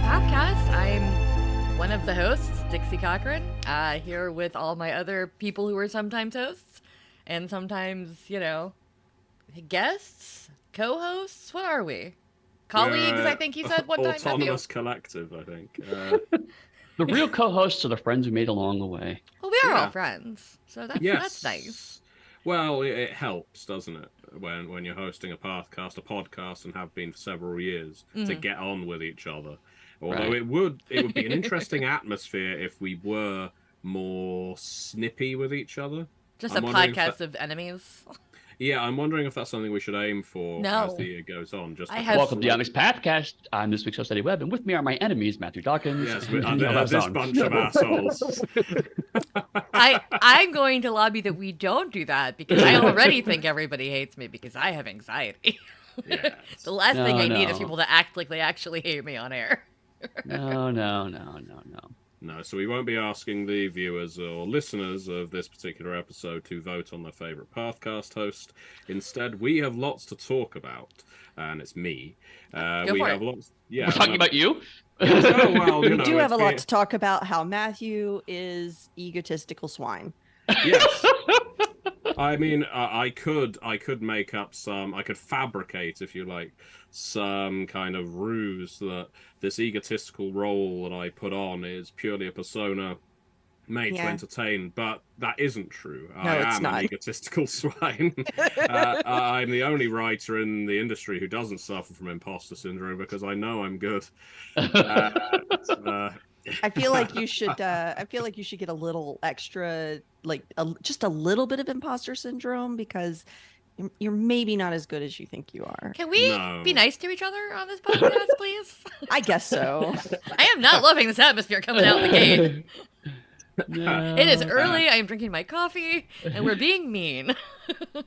Podcast. I'm one of the hosts, Dixie Cochran, here with all my other people who are sometimes hosts and sometimes, you know, guests, co-hosts. What are we? Colleagues, I think you said one time. Autonomous collective, I think. The real co-hosts are the friends we made along the way. Well, we are all friends, so that's nice. Well, it helps, doesn't it? When you're hosting a podcast, and have been for several years, to get on with each other. Although it would be an interesting atmosphere if we were more snippy with each other. Just I'm a podcast of enemies. Yeah, I'm wondering if that's something we should aim for as the year goes on. Welcome to the Onyx PathCon. I'm this week's host, Eddie Webb, and with me are my enemies, Matthew Dawkins. Yes, and this bunch of assholes. I'm going to lobby that we don't do that because I already think everybody hates me because I have anxiety. Yes. The last thing I need is people to act like they actually hate me on air. No, so we won't be asking the viewers or listeners of this particular episode to vote on their favorite podcast host. Instead, we have lots to talk about, and it's me. We're talking about you? Oh, well, you know, we do have a lot to talk about how Matthew is egotistical swine. Yes. I mean, I could make up some, I could fabricate, if you like, some kind of ruse that this egotistical role that I put on is purely a persona made to entertain, but that isn't true. No, I am not an egotistical swine. I'm the only writer in the industry who doesn't suffer from imposter syndrome because I know I'm good. I feel like you should get a little extra, like just a little bit of imposter syndrome because you're maybe not as good as you think you are. Can we be nice to each other on this podcast, please? I guess so. I am not loving this atmosphere coming out the gate. No. It is early. I am drinking my coffee, and we're being mean.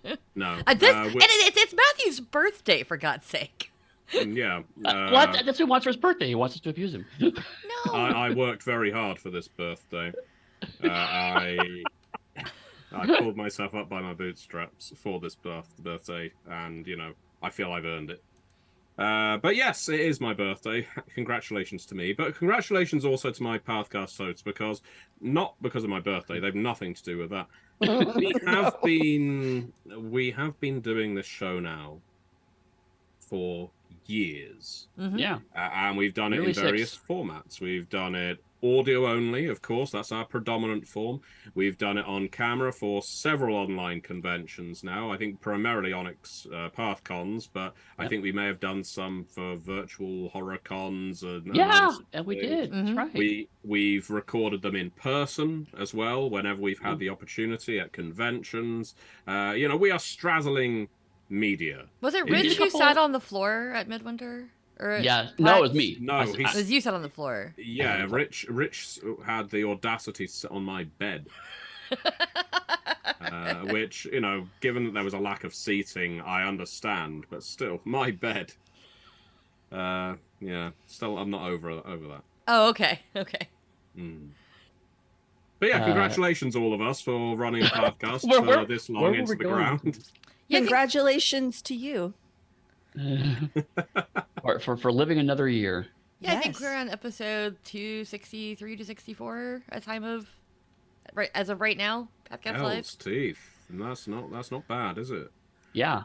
It's Matthew's birthday, for God's sake. Yeah. That's what he wants for his birthday. He wants us to abuse him. No. I worked very hard for this birthday. I pulled myself up by my bootstraps for this birthday, and, you know, I feel I've earned it. But yes, it is my birthday. Congratulations to me. But congratulations also to my podcast hosts, because, not because of my birthday, they've nothing to do with that. We have been doing this show now for years. Mm-hmm. Yeah. And we've done it in various formats. We've done it audio only, of course, that's our predominant form. We've done it on camera for several online conventions now. I think primarily Onyx Path Cons, but I think we may have done some for virtual horror cons. And we did. Mm-hmm. That's right. We've recorded them in person as well whenever we've had the opportunity at conventions. You know, we are straddling media. Was it Rich who sat on the floor at Midwinter? No, it was me. No, it was you sat on the floor. Yeah, Rich had the audacity to sit on my bed. Which, you know, given that there was a lack of seating, I understand, but still, my bed. Still, I'm not over that. Oh, okay. Mm. But yeah, congratulations all of us for running a podcast for this long into the ground. Congratulations to you. for living another year. Yeah, yes. I think we're on episode 263 to 64 as of right now. Podcast Live. Teeth. And that's not bad, is it? Yeah.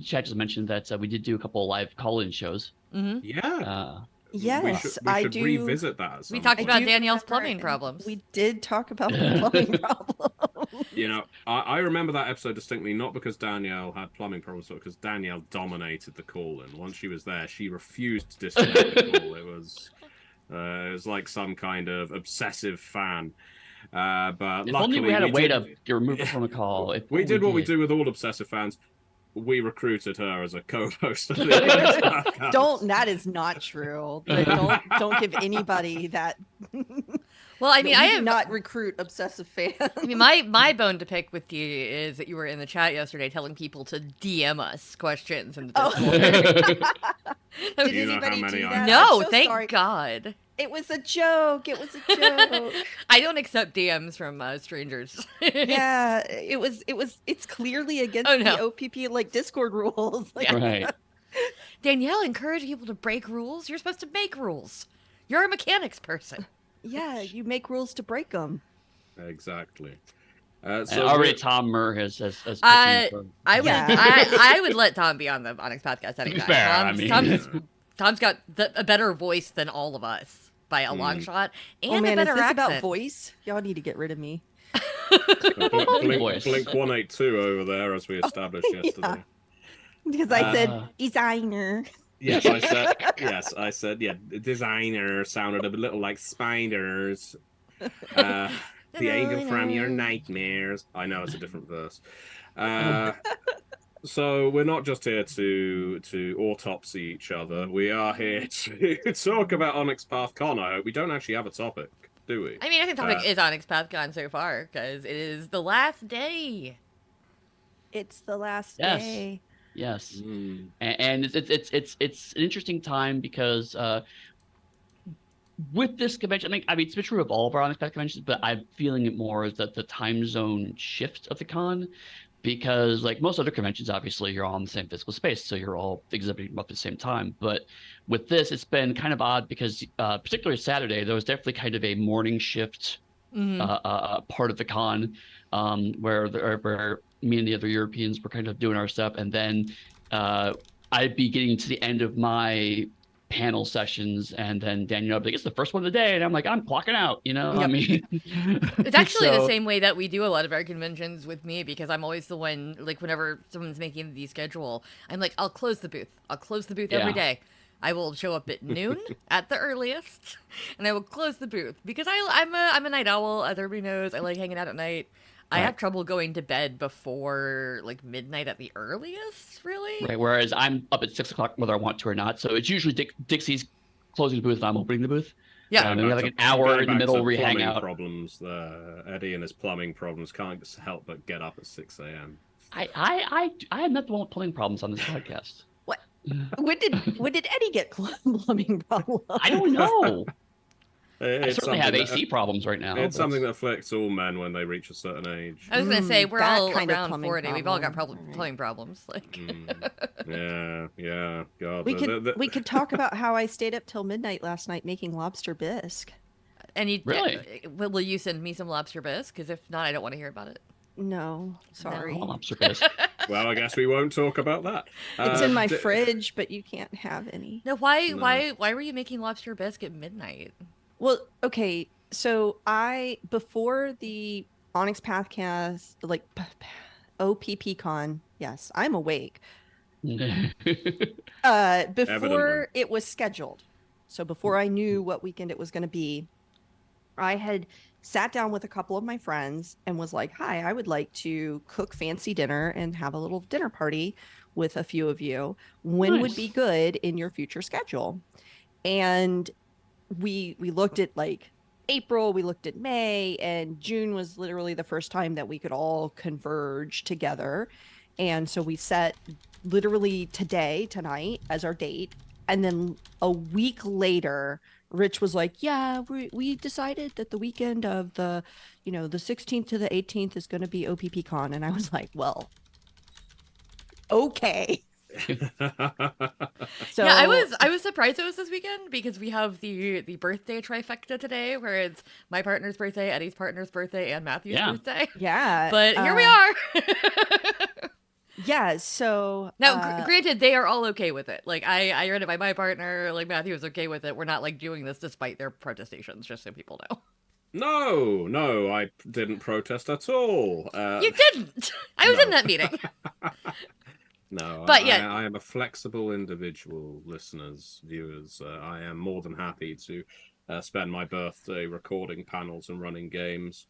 Chad just mentioned that we did do a couple of live call-in shows. Mm-hmm. Yeah. Yes, we should revisit that at some point. We talked about Danielle's plumbing problems. We did talk about the plumbing problems. You know, I remember that episode distinctly, not because Danielle had plumbing problems, but because Danielle dominated the call-in. Once she was there, she refused to disconnect the call. It was like some kind of obsessive fan. But if only we had a way to remove her from a call. We did what we do with all obsessive fans. We recruited her as a co-host. That is not true. Like, don't give anybody that. Well, I mean, I have not recruit obsessive fans. I mean, my bone to pick with you is that you were in the chat yesterday telling people to DM us questions in the Discord. Did you know how many I? No, so thank God. It was a joke. I don't accept DMs from strangers. Yeah, it's clearly against the OPP like Discord rules. Like, right. Danielle encouraged people to break rules. You're supposed to make rules. You're a mechanics person. Yeah, you make rules to break them. Exactly. So already Tom Murr has I would let Tom be on the Onyx podcast anytime. Fair, Tom's got a better voice than all of us by a long shot, and a better accent. About voice? Y'all need to get rid of me. Blink 182 over there, as we established yesterday. Because I said designer. Yes, I said. Yeah, designer sounded a little like spiders. The anger from your nightmares. I know it's a different verse. So we're not just here to autopsy each other. We are here to talk about Onyx PathCon. I hope we don't actually have a topic, do we? I mean, I think the topic is Onyx PathCon so far because it is the last day. It's the last day. Yes, and it's an interesting time because with this convention, I mean it's been true of all of our Onyx Path conventions, but I'm feeling it more is that the time zone shift of the con, because like most other conventions, obviously you're all in the same physical space, so you're all exhibiting up at the same time. But with this, it's been kind of odd because particularly Saturday, there was definitely kind of a morning shift part of the con where me and the other Europeans were kind of doing our stuff, and then I'd be getting to the end of my panel sessions, and then Danielle would be like, it's the first one of the day, and I'm like, I'm clocking out, you know? Yep. I mean, it's actually the same way that we do a lot of our conventions with me, because I'm always the one, like, whenever someone's making the schedule, I'm like, I'll close the booth. I'll close the booth every day. I will show up at noon at the earliest, and I will close the booth, because I'm a night owl, as everybody knows. I like hanging out at night. I have trouble going to bed before like midnight at the earliest, really. Right. Whereas I'm up at 6 o'clock whether I want to or not. So it's usually Dixie's closing the booth and I'm opening the booth. Yeah. And we have like an hour in the middle where we hang out. Problems. Eddie and his plumbing problems can't help but get up at 6 a.m. I am not the one with plumbing problems on this podcast. What? When did Eddie get plumbing problems? I don't know. I certainly have AC problems right now. It's something that afflicts all men when they reach a certain age. I was going to say, we're all around 40. We've all got plumbing problems. Like, yeah. God, we could talk about how I stayed up till midnight last night making lobster bisque. And really? Will you send me some lobster bisque? Because if not, I don't want to hear about it. No, sorry. No. Lobster bisque. Well, I guess we won't talk about that. It's in my fridge, but you can't have any. No, why were you making lobster bisque at midnight? Well, okay, so before the Onyx PathCast, like OPPCon, yes, I'm awake. Before evidently. It was scheduled, so before I knew what weekend it was going to be, I had sat down with a couple of my friends and was like, hi, I would like to cook fancy dinner and have a little dinner party with a few of you. When would be good in your future schedule? And we looked at like April, we looked at May, and June was literally the first time that we could all converge together. And so we set literally tonight as our date. And then a week later, Rich was like, yeah, we decided that the weekend of the 16th to the 18th is going to be OPPCon. And I was like, well, okay. So yeah, I was surprised it was this weekend because we have the birthday trifecta today, where it's my partner's birthday, Eddie's partner's birthday, and Matthew's birthday. Yeah, but here we are. Yeah. So now, granted, they are all okay with it. Like I ran it by my partner. Like Matthew was okay with it. We're not like doing this despite their protestations. Just so people know. No, I didn't protest at all. You didn't. I was in that meeting. No, but I am a flexible individual, listeners, viewers. I am more than happy to spend my birthday recording panels and running games.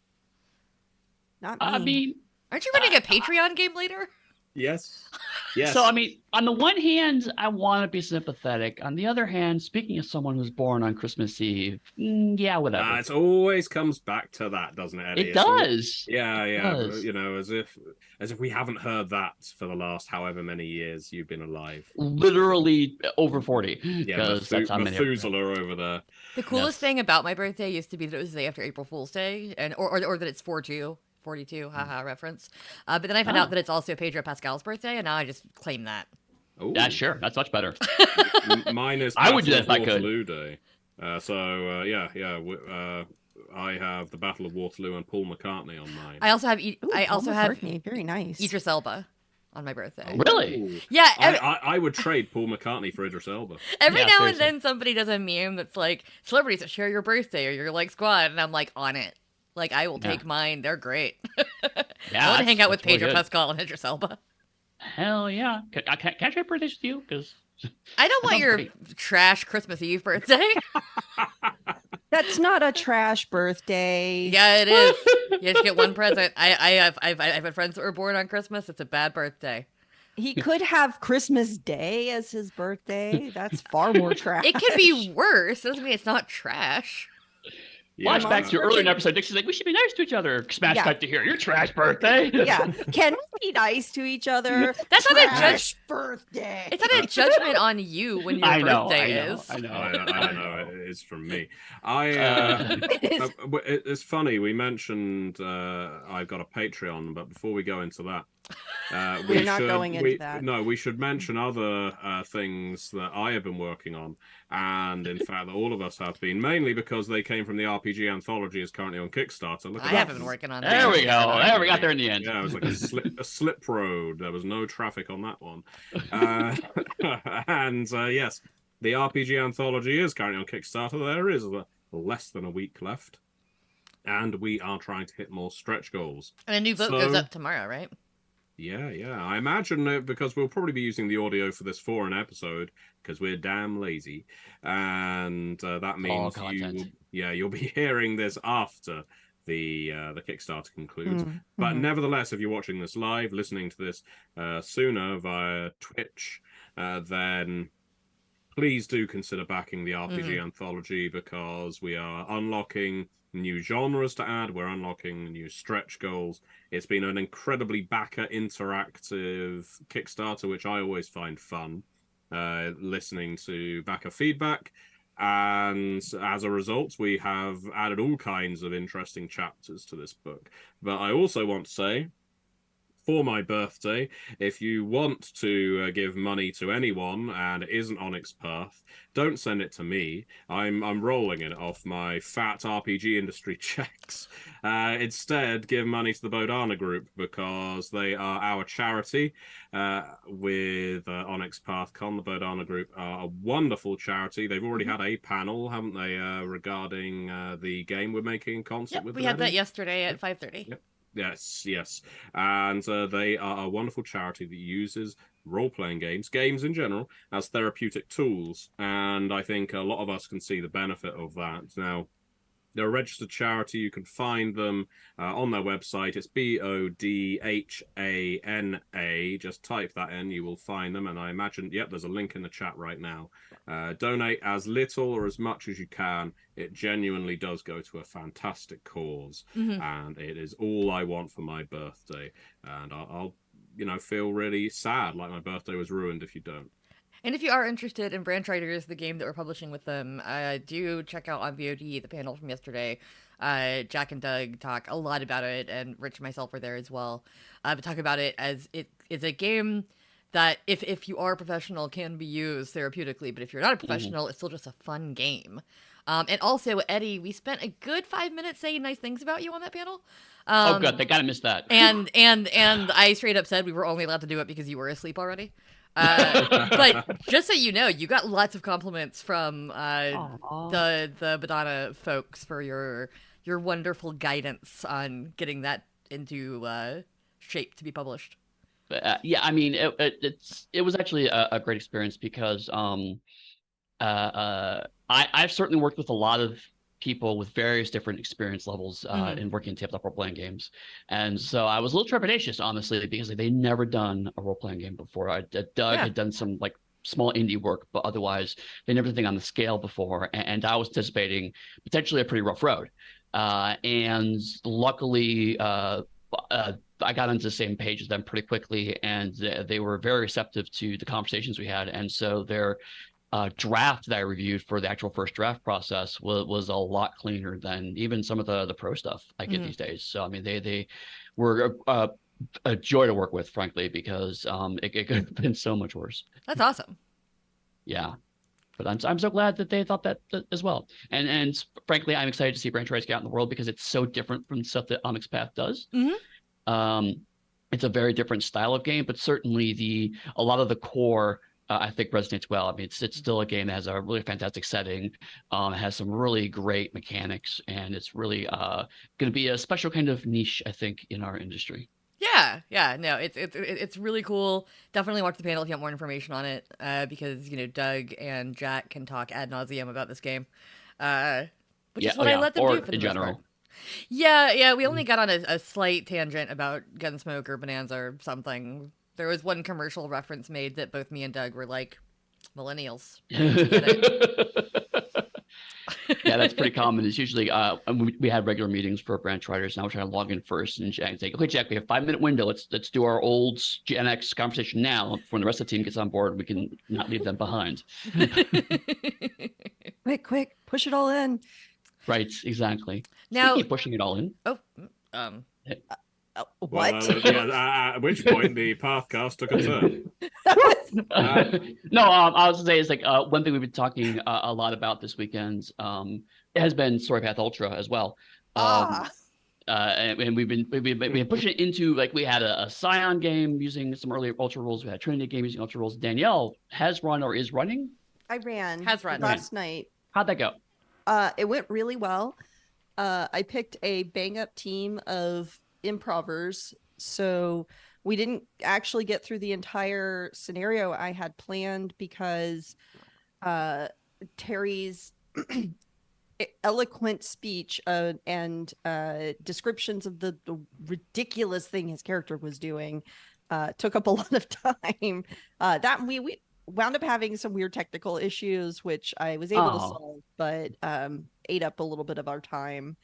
Not me. I mean, aren't you running a Patreon game later? Yes. So, I mean, on the one hand, I want to be sympathetic. On the other hand, speaking of someone who's born on Christmas Eve, whatever. It always comes back to that, doesn't it, Eddie? It does. Yeah. It does. You know, as if we haven't heard that for the last however many years you've been alive. Literally over 40. Yeah, Methuselah over there. The coolest thing about my birthday used to be that it was the day after April Fool's Day, and or that it's 4-2. 42, haha, reference. But then I found out that it's also Pedro Pascal's birthday, and now I just claim that. Ooh. Yeah, sure. That's much better. Minus I would do that if I could. Day. I have the Battle of Waterloo and Paul McCartney on mine. I also have very nice Idris Elba on my birthday. Oh, really? Yeah. I would trade Paul McCartney for Idris Elba. Every now and then somebody does a meme that's like, celebrities that share your birthday or your like squad, and I'm like on it. Like I will take mine. They're great. I want to hang out with Pedro Pascal and Idris Elba. Hell yeah! Can I share birthdays with you? Because I don't want your trash Christmas Eve birthday. That's not a trash birthday. Yeah, it is. You just get one present. I've had friends that were born on Christmas. It's a bad birthday. He could have Christmas Day as his birthday. That's far more trash. It could be worse. It doesn't mean it's not trash. Yeah. Flashback to your earlier episode. Dixie's like, we should be nice to each other. Smash cut to here. Your trash birthday. Yeah. Can we be nice to each other? That's trash not a judge birthday. It's not a judgment on you when your birthday is. I know. It is from me. It's funny. We mentioned I've got a Patreon, but before we go into that, we're not going into that. No, we should mention other things that I have been working on, and in fact, all of us have been, mainly because They Came From the RPG Anthology is currently on Kickstarter. Look, I haven't been working on that. There we go. There we got there in the end. Yeah, it was like a slip road. There was no traffic on that one. Yes, the RPG Anthology is currently on Kickstarter. There is less than a week left, and we are trying to hit more stretch goals. And a new vote goes up tomorrow, right? Yeah. I imagine it, because we'll probably be using the audio for this for an episode, because we're damn lazy, and that means you'll be hearing this after the Kickstarter concludes. Mm-hmm. But nevertheless, if you're watching this live, listening to this sooner via Twitch, then please do consider backing the RPG Anthology, because we are unlocking new genres to add. We're unlocking new stretch goals. It's been an incredibly backer interactive Kickstarter, which I always find fun listening to backer feedback. And as a result, we have added all kinds of interesting chapters to this book. But I also want to say, for my birthday, if you want to give money to anyone and it isn't Onyx Path, don't send it to me. I'm rolling it off my fat RPG industry checks. Instead, give money to the Bodhana Group, because they are our charity with Onyx PathCon. The Bodhana Group are a wonderful charity. They've already had a panel, haven't they, regarding the game we're making in concert with. We had that yesterday at 5:30. Yep. Yes. And they are a wonderful charity that uses role-playing games in general, as therapeutic tools. And I think a lot of us can see the benefit of that. Now, they're a registered charity. You can find them on their website. It's BODHANA. Just type that in. You will find them. And I imagine, there's a link in the chat right now. Donate as little or as much as you can. It genuinely does go to a fantastic cause. Mm-hmm. And it is all I want for my birthday. And I'll feel really sad, like my birthday was ruined if you don't. And if you are interested in Branch Rites, the game that we're publishing with them, do check out on VOD the panel from yesterday. Jack and Doug talk a lot about it, and Rich and myself were there as well. But talk about it as it is a game that, if you are a professional, can be used therapeutically. But if you're not a professional, it's still just a fun game. And also, Eddie, we spent a good 5 minutes saying nice things about you on that panel. Oh, good. They got to miss that. And I straight up said we were only allowed to do it because you were asleep already. But just so you know, you got lots of compliments from the Bodhana folks for your wonderful guidance on getting that into shape to be published. It was actually a great experience, because I've certainly worked with a lot of people with various different experience levels in working in tabletop role-playing games. And so I was a little trepidatious, honestly, because they'd never done a role-playing game before. Doug had done some like small indie work, but otherwise they never did anything on the scale before. And I was anticipating potentially a pretty rough road. And luckily, I got onto the same page with them pretty quickly, and they were very receptive to the conversations we had. And so they're draft that I reviewed for the actual first draft process was a lot cleaner than even some of the pro stuff I get these days. So, I mean, they were a joy to work with, frankly, because it could have been so much worse. That's awesome. Yeah. But I'm so glad that they thought that as well. And frankly, I'm excited to see Branch Rites get out in the world because it's so different from stuff that Onyx Path does. Mm-hmm. It's a very different style of game, but certainly a lot of the core, I think, resonates well. I mean, it's still a game that has a really fantastic setting, has some really great mechanics, and it's really going to be a special kind of niche, I think, in our industry. Yeah, no, it's really cool. Definitely watch the panel if you want more information on it, because, Doug and Jack can talk ad nauseum about this game, which is what I let them do for the most part. Yeah, we only got on a slight tangent about Gunsmoke or Bonanza or something. There was one commercial reference made that both me and Doug were like, millennials. Yeah, that's pretty common. It's usually we had regular meetings for Branch Rites. Now we're trying to log in first, and Jack's like, "Okay, Jack, we have 5-minute window. Let's do our old Gen X conversation now. When the rest of the team gets on board, we can not leave them behind." Quick, push it all in. Right, exactly. Now pushing it all in. Oh, what? At which point the pathcast took a turn. I was going to say, it's like one thing we've been talking a lot about this weekend has been Story Path Ultra as well. And we've been pushing it into, like, we had a Scion game using some earlier Ultra rules. We had a Trinity game using Ultra rules. Danielle is running. I ran last night. How'd that go? It went really well. I picked a bang-up team of improvers, so we didn't actually get through the entire scenario I had planned because Terry's eloquent speech and descriptions of the ridiculous thing his character was doing took up a lot of time. We wound up having some weird technical issues, which I was able to solve, but ate up a little bit of our time.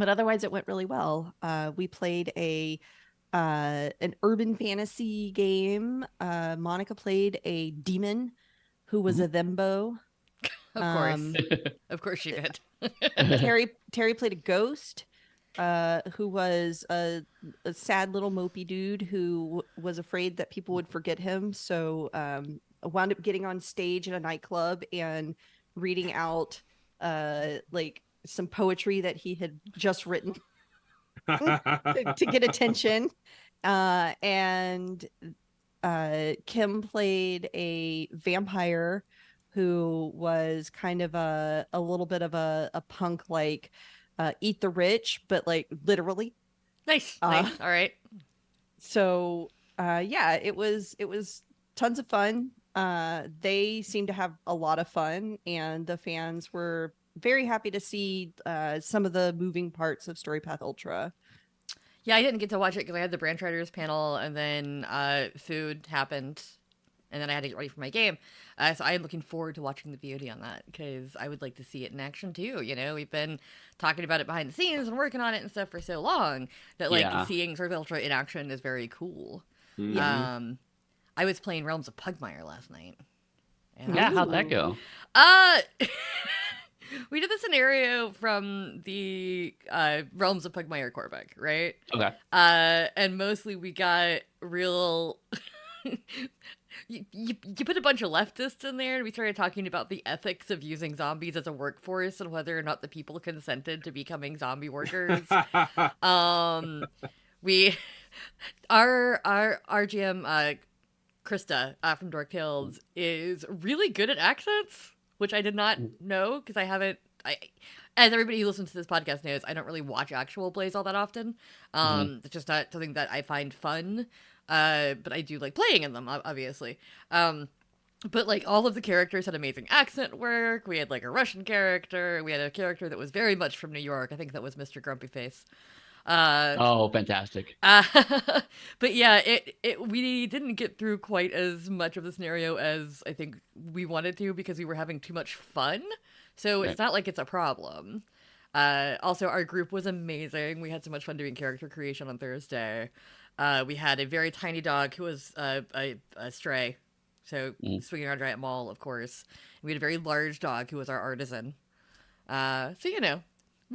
But otherwise, it went really well. We played an urban fantasy game. Monica played a demon who was a thembo. Of course she did. Terry played a ghost who was a sad little mopey dude who was afraid that people would forget him. So wound up getting on stage at a nightclub and reading out some poetry that he had just written to get attention. And Kim played a vampire who was kind of a little bit of a punk, like eat the rich, but like literally. Nice. All right. So it was tons of fun. They seemed to have a lot of fun, and the fans were very happy to see some of the moving parts of Story Path Ultra. Yeah, I didn't get to watch it because I had the Branch Rites panel, and then food happened, and then I had to get ready for my game. So I am looking forward to watching the VOD on that because I would like to see it in action too. We've been talking about it behind the scenes and working on it and stuff for so long that seeing Story Path Ultra in action is very cool. Mm-hmm. I was playing Realms of Pugmire last night. How'd that go? We did the scenario from the Realms of Pugmire core book, right? Okay. And mostly we got real... you put a bunch of leftists in there, and we started talking about the ethics of using zombies as a workforce and whether or not the people consented to becoming zombie workers. Our GM, Krista from Dork Tales, is really good at accents, which I did not know because as everybody who listens to this podcast knows, I don't really watch actual plays all that often. It's just not something that I find fun, but I do like playing in them, obviously. But all of the characters had amazing accent work. We had a Russian character. We had a character that was very much from New York. I think that was Mr. Grumpyface. Fantastic. But yeah, we didn't get through quite as much of the scenario as I think we wanted to because we were having too much fun. So It's not like it's a problem. Also, our group was amazing. We had so much fun doing character creation on Thursday. We had a very tiny dog who was a stray. So swinging around at mall, of course. We had a very large dog who was our artisan. We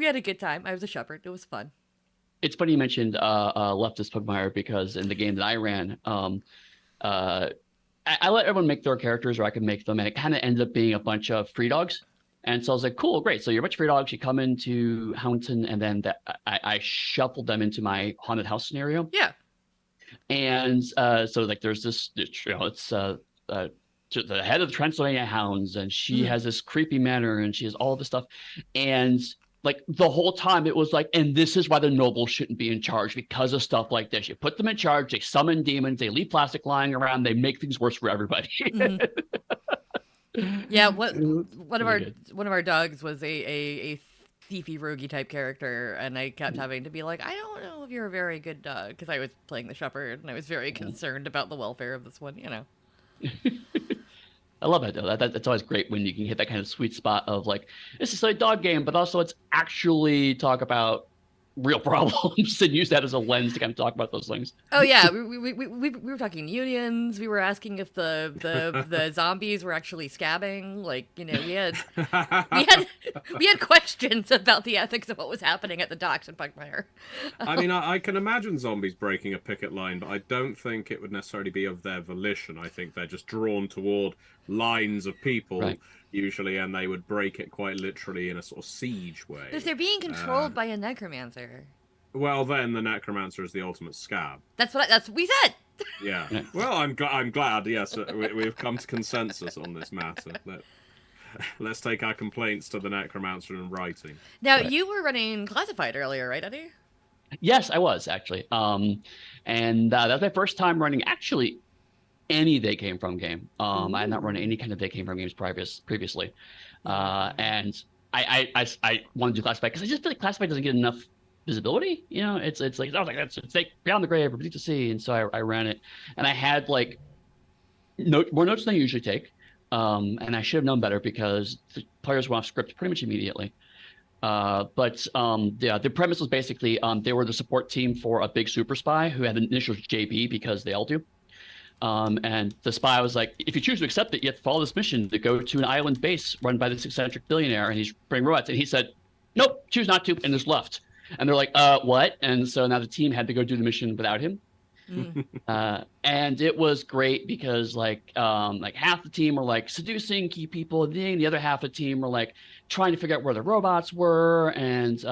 had a good time. I was a shepherd. It was fun. It's funny you mentioned leftist Pugmire, because in the game that I ran, I let everyone make their characters, or I could make them, and it kind of ended up being a bunch of free dogs. And so I was like, cool, great. So you're a bunch of free dogs. You come into Houndton, and then I shuffled them into my haunted house scenario. Yeah. And so like there's this, you know, it's the head of the Transylvania Hounds, and she has this creepy manner, and she has all this stuff. And like the whole time it was like, and this is why the nobles shouldn't be in charge, because of stuff like this. You put them in charge, they summon demons, they leave plastic lying around, they make things worse for everybody. Yeah, one of our dogs was a thiefy roguey type character, and I kept having to be like, I don't know if you're a very good dog, because I was playing the shepherd, and I was very concerned about the welfare of this one, you know. I love it, though. That's always great when you can hit that kind of sweet spot of like, this is a dog game, but also it's actually talk about real problems and use that as a lens to kind of talk about those things. Oh yeah, we were talking unions. We were asking if the zombies were actually scabbing. Like, you know, we had questions about the ethics of what was happening at the docks in Pugmire. I mean, I can imagine zombies breaking a picket line, but I don't think it would necessarily be of their volition. I think they're just drawn toward lines of people. Right. Usually, and they would break it quite literally in a sort of siege way. But if they're being controlled by a necromancer, well, then the necromancer is the ultimate scab. That's what we said. Yeah. Well, I'm glad. Yes, we've come to consensus on this matter. Let's take our complaints to the necromancer in writing. Now, you were running Classified earlier, right, Eddie? Yes, I was actually, and that was my first time running actually any They Came From game. I had not run any kind of They Came From games previously. And I wanted to do Classified, because I just feel like Classified doesn't get enough visibility. You know, it's like, I was like, it's like Beyond the Grave or Beneath the Sea. And so I ran it, and I had like more notes than I usually take. And I should have known better, because the players went off script pretty much immediately. The premise was basically, they were the support team for a big super spy who had the initials JB, because they all do. And the spy was like, if you choose to accept it, you have to follow this mission to go to an island base run by this eccentric billionaire, and he's bringing robots. And he said, nope, choose not to, and just left. And they're like, what? And so now the team had to go do the mission without him. And it was great, because like half the team were like seducing key people, and the other half of the team were like trying to figure out where the robots were. And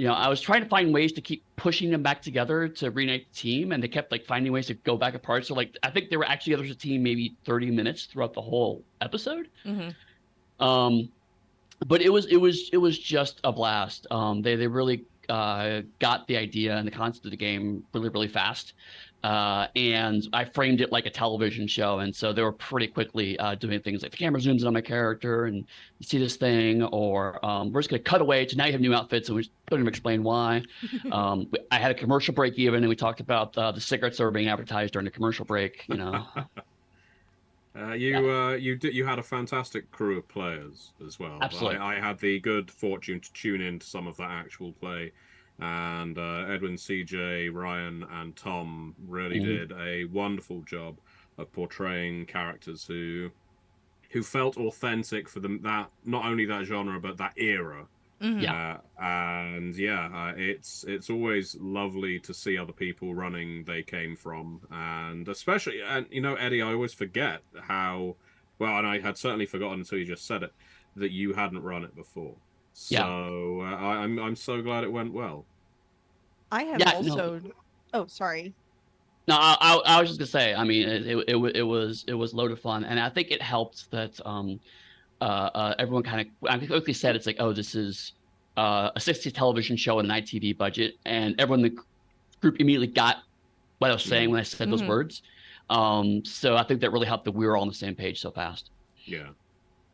you know, I was trying to find ways to keep pushing them back together to reunite the team, and they kept like finding ways to go back apart. So like, I think they were actually others a team maybe 30 minutes throughout the whole episode. But it was just a blast. They really got the idea and the concept of the game really, really fast. And I framed it like a television show, and so they were pretty quickly doing things like the camera zooms in on my character and you see this thing, or we're just going to cut away to now you have new outfits, and we don't even explain why. I had a commercial break even, and we talked about the cigarettes that were being advertised during the commercial break. You know, you had a fantastic crew of players as well. Absolutely, I had the good fortune to tune in to some of that actual play. And Edwin, CJ, Ryan, and Tom really did a wonderful job of portraying characters who felt authentic for them, that not only that genre but that era. It's always lovely to see other people running They Came From, and especially, and you know, Eddie, I always forget how well, and I had certainly forgotten until you just said it, that you hadn't run it before. So I'm so glad it went well. I have also. No. Oh, sorry. No, I was just gonna say. I mean, it was load of fun, and I think it helped that everyone kind of. I quickly said it's like, oh, this is a 60 television show and an ITV budget, and everyone in the group immediately got what I was saying when I said those words. So I think that really helped that we were all on the same page so fast. Yeah.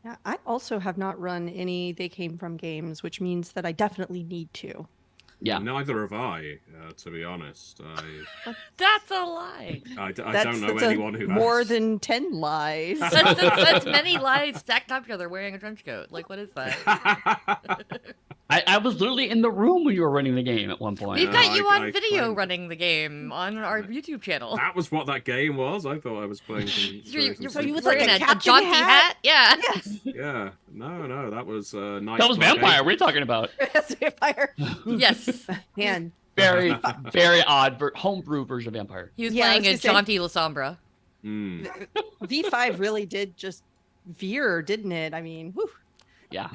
Yeah, I also have not run any They Came From games, which means that I definitely need to. Yeah. Neither have I, to be honest. That's a lie. I don't know anyone who has. More than 10 lies. That's many lies stacked up together wearing a trench coat. Like, what is that? I was literally in the room when you were running the game at one point. We've got you on video running the game on our YouTube channel. That was what that game was? I thought I was playing some... So you was like a jockey hat? Yeah. Yes. Yeah. No, that was... Nice. That was Vampire. We're talking about. That's Vampire. Yes. Man, Very, very odd homebrew version of Vampire. He was playing a jaunty Lasombra. Mm. V5 really did just veer, didn't it? I mean, whew. Yeah.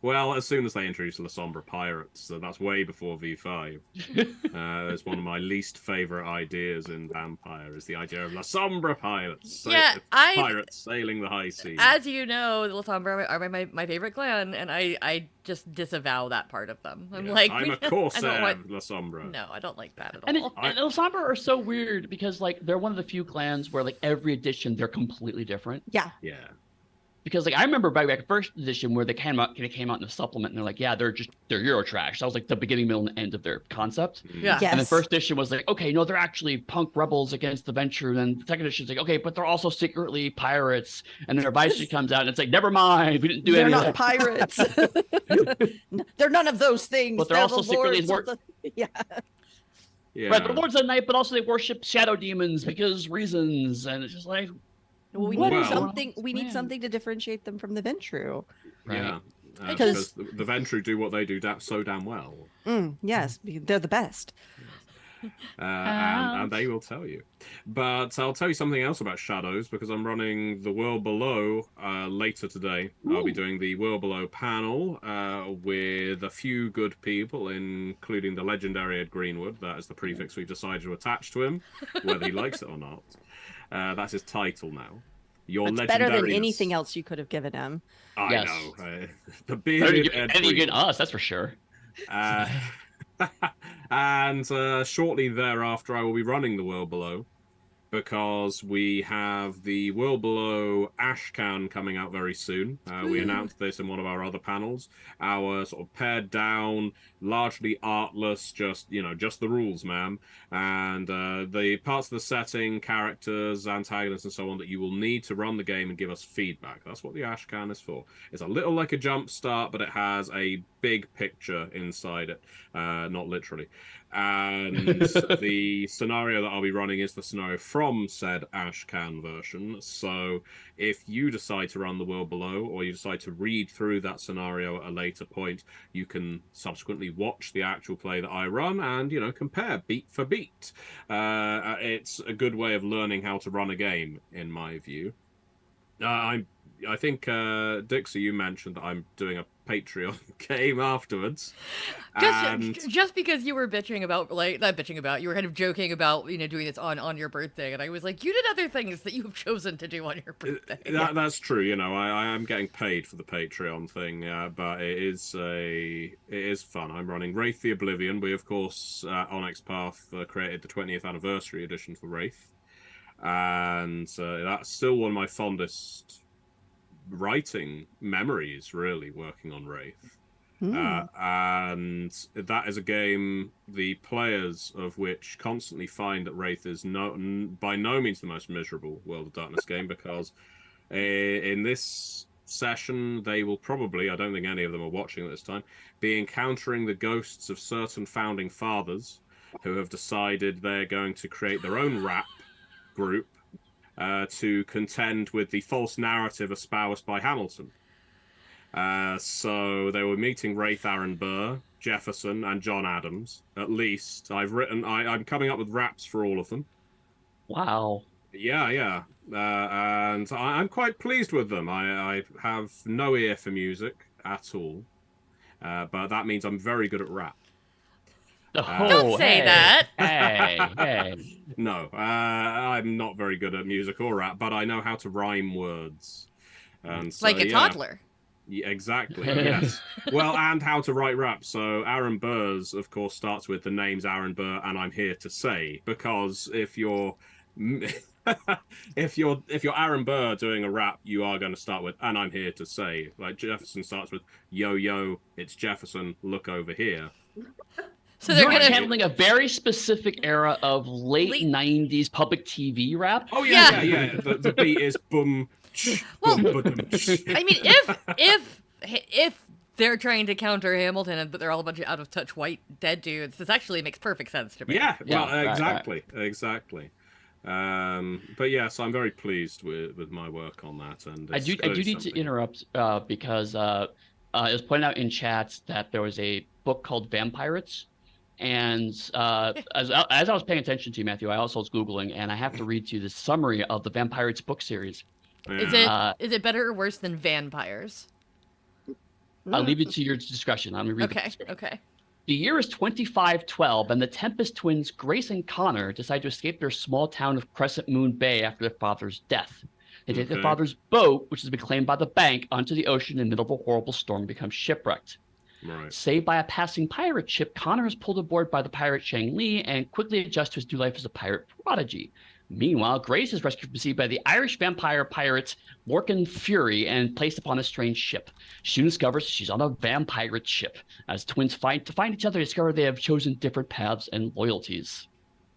Well, as soon as they introduced Lasombra pirates, so that's way before V5. It's one of my least favorite ideas in Vampire is the idea of Lasombra pirates. Yeah, pirates sailing the high seas. As you know, the Lasombra are my favorite clan, and I just disavow that part of them. I'm a corsair of Lasombra. No, I don't like that at all. And Lasombra are so weird because they're one of the few clans where every edition they're completely different. Yeah. Yeah. Because I remember back first edition where they came out in a supplement and they're like, yeah, they're Euro trash. That was the beginning, middle, and end of their concept. Yeah. Yes. And the first edition was okay, no, they're actually punk rebels against the venture. And then the second edition is okay, but they're also secretly pirates. And then our vice comes out and it's never mind, we didn't do anything. They're not pirates. They're none of those things. But they're also the secretly yeah. Yeah. Right, they're lords of the night, but also they worship shadow demons because reasons. And it's just we need something to differentiate them from the Ventru. Right? Yeah, because the Ventru do what they do so damn well. Yes, they're the best. And they will tell you. But I'll tell you something else about Shadows, because I'm running the World Below later today. Ooh. I'll be doing the World Below panel with a few good people, including the legendary Ed Greenwood. That is the prefix we've decided to attach to him, whether he likes it or not. That's his title now. That's better than anything else you could have given him. I know. The bearded Ed Greenwood. Us, that's for sure. And shortly thereafter, I will be running the World Below, because we have the World Below Ashcan coming out very soon. We announced this in one of our other panels. Our sort of pared down, largely artless, just the rules, ma'am. And the parts of the setting, characters, antagonists, and so on that you will need to run the game and give us feedback. That's what the Ashcan is for. It's a little like a jump start, but it has a big picture inside it. Not literally. And the scenario that I'll be running is the scenario from said Ashcan version. So if you decide to run the World Below, or you decide to read through that scenario at a later point, you can subsequently watch the actual play that I run and, compare beat for beat. It's a good way of learning how to run a game, in my view. I think, Dixie, you mentioned that I'm doing a Patreon game afterwards. Just because you were bitching about, not bitching about, you were kind of joking about, doing this on your birthday. And I was like, you did other things that you've chosen to do on your birthday. That's true. I am getting paid for the Patreon thing, but it is fun. I'm running Wraith the Oblivion. We, of course, Onyx Path created the 20th anniversary edition for Wraith. And that's still one of my fondest writing memories, really, working on Wraith. And that is a game the players of which constantly find that Wraith is by no means the most miserable World of Darkness game, because in this session they will probably, I don't think any of them are watching at this time, be encountering the ghosts of certain founding fathers who have decided they're going to create their own rap group to contend with the false narrative espoused by Hamilton. So they were meeting Wraith Aaron Burr, Jefferson, and John Adams. At least I'm coming up with raps for all of them. Wow. Yeah. And I'm quite pleased with them. I have no ear for music at all. But that means I'm very good at rap. Don't say that. Hey. No, I'm not very good at music or rap, but I know how to rhyme words. And so, like a toddler. Yeah, exactly, yes. Well, and how to write rap. So Aaron Burr's, of course, starts with the names Aaron Burr and I'm here to say, because if you're Aaron Burr doing a rap, you are going to start with and I'm here to say. Like Jefferson starts with yo, it's Jefferson, look over here. So they're kind of handling a very specific era of late 90s public TV rap. Oh, yeah. The beat is boom. Well, boom, boom, I mean, if they're trying to counter Hamilton, but they're all a bunch of out-of-touch white dead dudes, this actually makes perfect sense to me. Yeah, exactly. But yeah, so I'm very pleased with my work on that. And I do need to interrupt because it was pointed out in chats that there was a book called Vampirates. And as I was paying attention to you, Matthew, I also was Googling, and I have to read to you the summary of the Vampires book series. Yeah. Is it better or worse than Vampires? I'll leave it to your discretion. I'm going to read the description. Okay. The year is 2512, and the Tempest twins Grace and Connor decide to escape their small town of Crescent Moon Bay after their father's death. They take their father's boat, which has been claimed by the bank, onto the ocean in the middle of a horrible storm and become shipwrecked. Right. Saved by a passing pirate ship, Connor is pulled aboard by the pirate Shang Li and quickly adjusts to his new life as a pirate prodigy. Meanwhile, Grace is rescued from sea by the Irish vampire pirates Morgan Fury and placed upon a strange ship. She discovers she's on a vampire ship. As twins find each other, they discover they have chosen different paths and loyalties.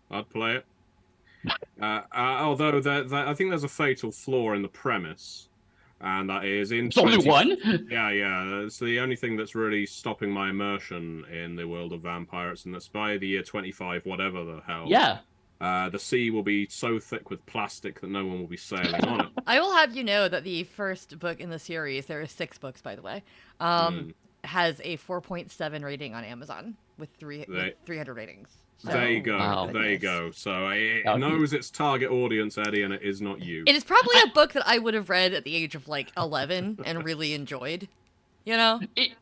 I'd play it. Although I think there's a fatal flaw in the premise, and that is in. It's only one? Yeah. It's the only thing that's really stopping my immersion in the world of vampires, and that's by the year 25, whatever the hell. Yeah. The sea will be so thick with plastic that no one will be sailing on it. I will have you know that the first book in the series, there are 6 books, by the way, has a 4.7 rating on Amazon with 300 ratings. So, there you go. Wow. There you go. So it knows its target audience, Eddie, and it is not you. It is probably a book that I would have read at the age of 11 and really enjoyed, you know? It,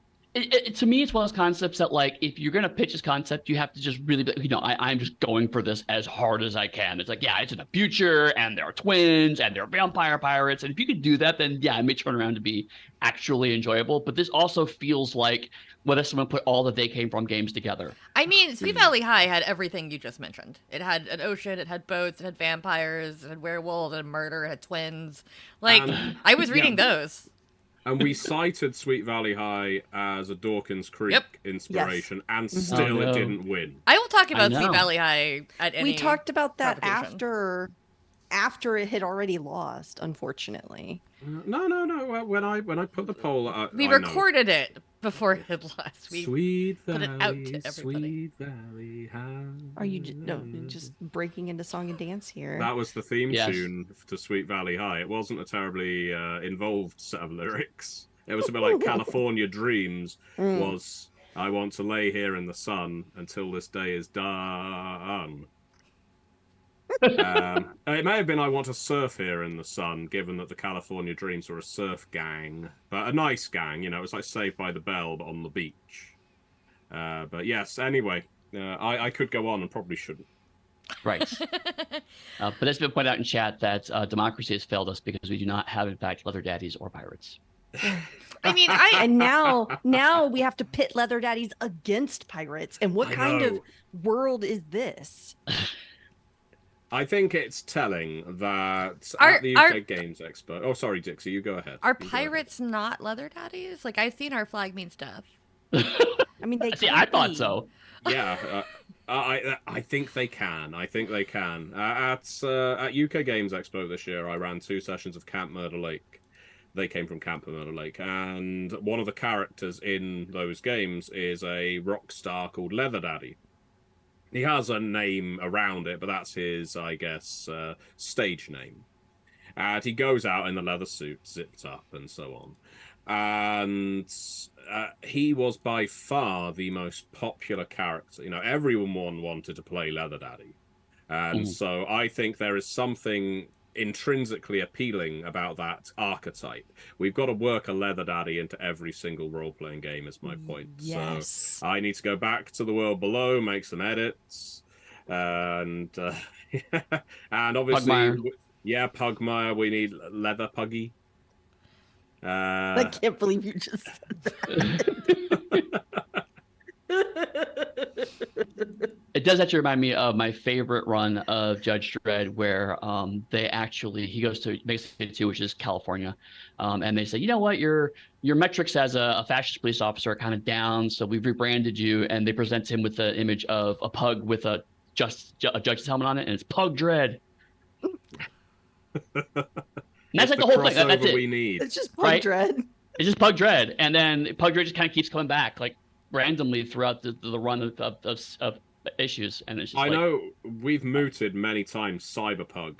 to me, it's one of those concepts that, if you're going to pitch this concept, you have to just really be I'm just going for this as hard as I can. It's it's in the future, and there are twins, and there are vampire pirates. And if you could do that, then, it may turn around to be actually enjoyable. But this also feels like whether someone put all the They Came From games together. I mean, Sweet Valley High had everything you just mentioned. It had an ocean, it had boats, it had vampires, it had werewolves, it had murder, it had twins. I was reading those. And we cited Sweet Valley High as a Dawkins Creek inspiration, and still it didn't win. I won't talk about Sweet Valley High at any. We talked about that after it had already lost, unfortunately. No. When I put the poll out, we recorded it before it had lost. We put it out to everybody. Sweet Valley High. Are you just breaking into song and dance here? That was the theme tune to Sweet Valley High. It wasn't a terribly involved set of lyrics. It was a bit like California Dreams was, I want to lay here in the sun until this day is done. It may have been I want to surf here in the sun, given that the California Dreams were a surf gang, but a nice gang, it was like Saved by the Bell but on the beach. But yes, anyway, I could go on and probably shouldn't. Right. But it's been pointed out in chat that democracy has failed us because we do not have, in fact, leather daddies or pirates. I mean, and now we have to pit leather daddies against pirates, and what kind of world is this? I think it's telling that at the UK Games Expo. Oh, sorry, Dixie, you go ahead. Are pirates not leather daddies? I've seen Our Flag Means Death. I mean, they. See, I thought so. Yeah, I think they can. I think they can. At UK Games Expo this year, I ran 2 sessions of Camp Murder Lake. They Came From Camp Murder Lake, and one of the characters in those games is a rock star called Leather Daddy. He has a name around it, but that's his, I guess, stage name. And he goes out in the leather suit, zipped up, and so on. And he was by far the most popular character. Everyone wanted to play Leather Daddy. And so I think there is something intrinsically appealing about that archetype. We've got to work a leather daddy into every single role-playing game is my point. Yes. So I need to go back to the World Below, make some edits, and obviously Pugmire. Pugmire, we need leather puggy. I can't believe you just said that. It does actually remind me of my favorite run of Judge Dredd, where he goes to Mexico City, which is California, and they say, you know what, your metrics as a fascist police officer are kind of down, so we've rebranded you, and they present him with the image of a pug with a judge's helmet on it, and it's Pug Dredd. That's the whole thing. That's it. We need. It's just Pug Dredd. It's just Pug Dredd, and then Pug Dredd just kind of keeps coming back, randomly throughout the run of issues, and it's just I know we've mooted many times Cyberpug.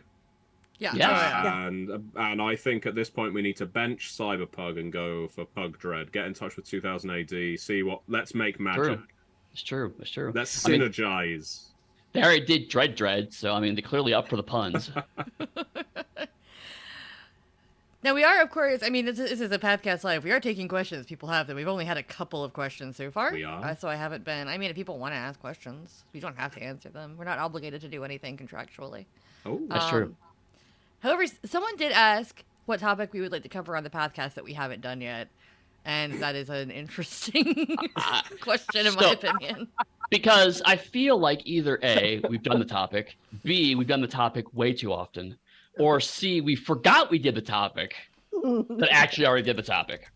Yeah. And I think at this point we need to bench Cyberpug and go for Pug Dredd. Get in touch with 2000 AD. Let's make magic. True. It's true. It's true. That's synergize. I mean, they already did Dredd, so I mean, they're clearly up for the puns. Now we are, of course, I mean, this is a Pathcast Live. We are taking questions. People have them. We've only had a couple of questions so far. We are. So I haven't been. I mean, if people want to ask questions, we don't have to answer them. We're not obligated to do anything contractually. Oh, that's true. However, someone did ask what topic we would like to cover on the Pathcast that we haven't done yet. And that is an interesting question, in my opinion. Because I feel like either A, we've done the topic, B, we've done the topic way too often, or C, we forgot we did the topic, but actually already did the topic.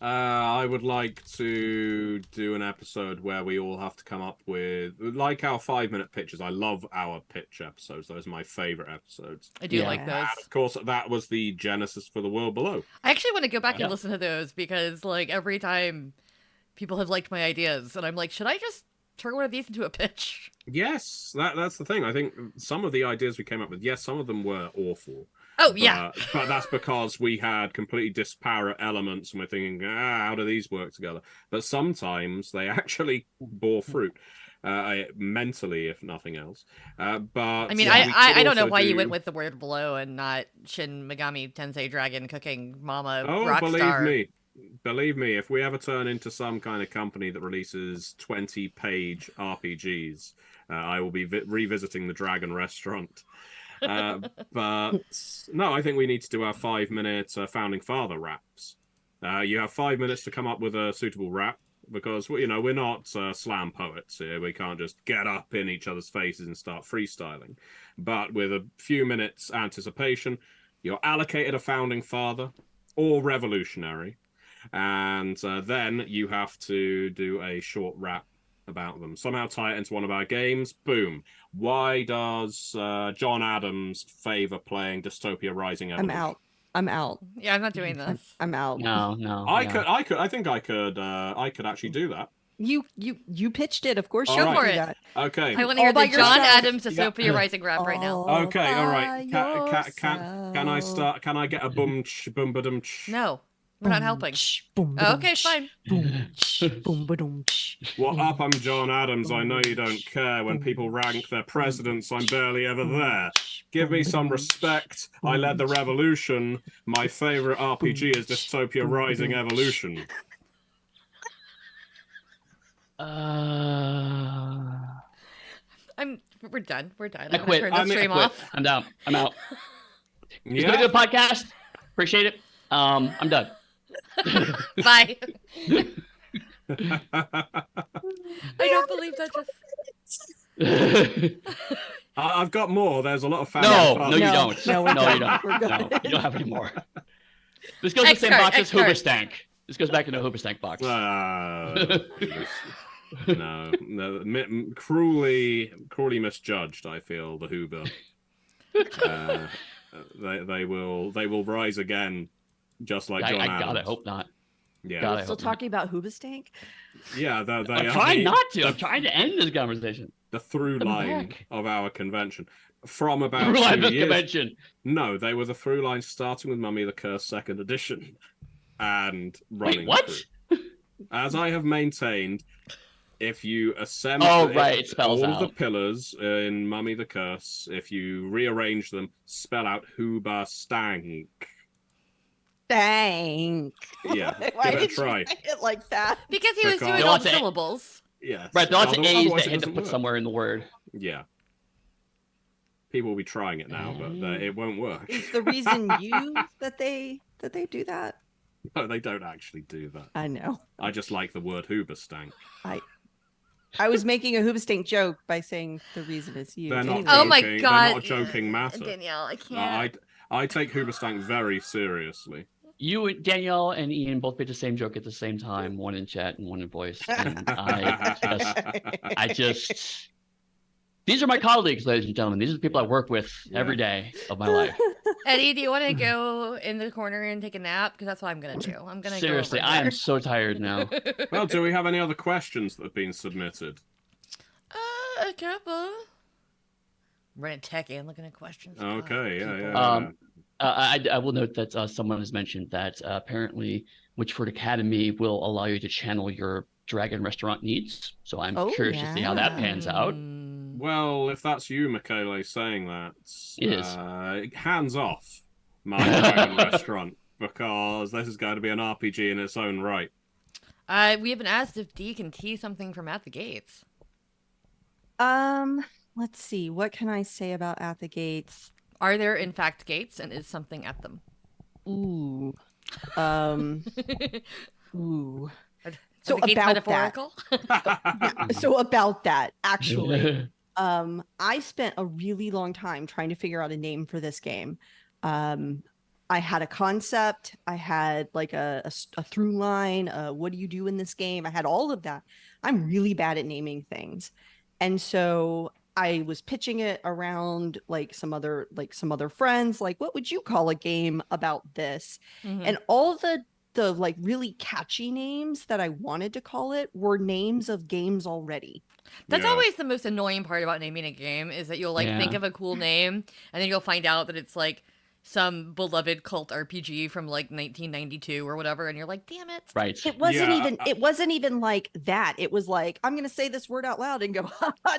I would like to do an episode where we all have to come up with, like, our 5-minute pitches. I love our pitch episodes. Those are my favorite episodes. I do like those. And of course, that was the genesis for The World Below. I actually want to go back and listen to those because, like, every time people have liked my ideas, and I'm like, should I just turn one of these into a pitch? Yes, that's the thing. I think some of the ideas we came up with, yes, some of them were awful. Oh, yeah. But that's because we had completely disparate elements and we're thinking, how do these work together? But sometimes they actually bore fruit, mentally, if nothing else. But I mean, I don't know why you went with The World Below and not Shin Megami Tensei Dragon Cooking Mama Rockstar. Oh, believe me, if we ever turn into some kind of company that releases 20-page RPGs, I will be revisiting the Dragon Restaurant. But no, I think we need to do our 5-minute Founding Father raps. You have 5 minutes to come up with a suitable rap because, you know, we're not slam poets here. We can't just get up in each other's faces and start freestyling. But with a few minutes anticipation, you're allocated a Founding Father or revolutionary. And then you have to do a short rap about them. Somehow tie it into one of our games. Boom. Why does John Adams favor playing Dystopia Rising Evolution? I'm out. Yeah, I'm not doing this. I'm out. No. I think I could actually do that. You pitched it, of course. Go for it. Okay. I want to hear the John Adams Dystopia Rising rap right now. Okay, all right. Can I start? Can I get a boom boom ba-dum? No. We're not helping. Oh, okay, fine. What up? I'm John Adams. I know you don't care when people rank their presidents. I'm barely ever there. Give me some respect. I led the revolution. My favorite RPG is Dystopia Rising Evolution. We're done. I quit. I'm going to turn the stream off. I'm down. I'm out. It's going to be a podcast. Appreciate it. I'm done. Bye. I don't believe that just I've got more. There's a lot of family. No, you don't. No, you don't. You don't have any more. This goes in the same box as Hoobastank. This goes back into the Hoobastank box. No, cruelly misjudged, I feel, the Hoober. They will rise again. Just like John Adams. God, I hope not. Yeah, God, still talking about Hoobastank. Yeah, they I'm trying not to. I'm trying to end this conversation. The through line of our convention from about 2 years. Convention. No, they were the through line starting with Mummy the Curse 2nd edition and running. Wait, what? Through. As I have maintained, if you assemble all the pillars in Mummy the Curse, if you rearrange them, spell out Hoobastank. Thank. Yeah, why did try it like that? Because he was doing all the syllables. Yeah, right. Lots of A's that had to put somewhere in the word. Yeah. People will be trying it now, but it won't work. It's the reason that they do that. No, they don't actually do that. I know. I just like the word Hoobastank. I was making a Hoobastank joke by saying the reason is you. They're not joking. Oh my God! They're not a joking matter. Danielle, I can't. I take Hoobastank very seriously. You, Danielle, and Ian both made the same joke at the same time, one in chat and one in voice. And I just, these are my colleagues, ladies and gentlemen. These are the people I work with every day of my life. Eddie, do you want to go in the corner and take a nap? Because that's what I'm going to do. I'm going to seriously, I am so tired now. Well, do we have any other questions that have been submitted? A couple. We're in tech and looking at questions. Okay, yeah. I will note that someone has mentioned that apparently Witchford Academy will allow you to channel your dragon restaurant needs. So I'm curious to see how that pans out. Well, if that's you, Michele, saying that, hands off my dragon restaurant, because this is going to be an RPG in its own right. We have been asked if Dee can tee something from At The Gates. Let's see. What can I say about At The Gates? Are there, in fact, gates, and is something at them? Ooh. Ooh. So about that. Actually, I spent a really long time trying to figure out a name for this game. I had a concept. I had like a through line. What do you do in this game? I had all of that. I'm really bad at naming things. And so I was pitching it around some other friends, like, what would you call a game about this? Mm-hmm. And all the like really catchy names that I wanted to call it were names of games already. That's always the most annoying part about naming a game, is that you'll think of a cool name and then you'll find out that it's like some beloved cult RPG from like 1992 or whatever, and you're like, damn it. Right. It wasn't even like that. It was like, I'm going to say this word out loud and go,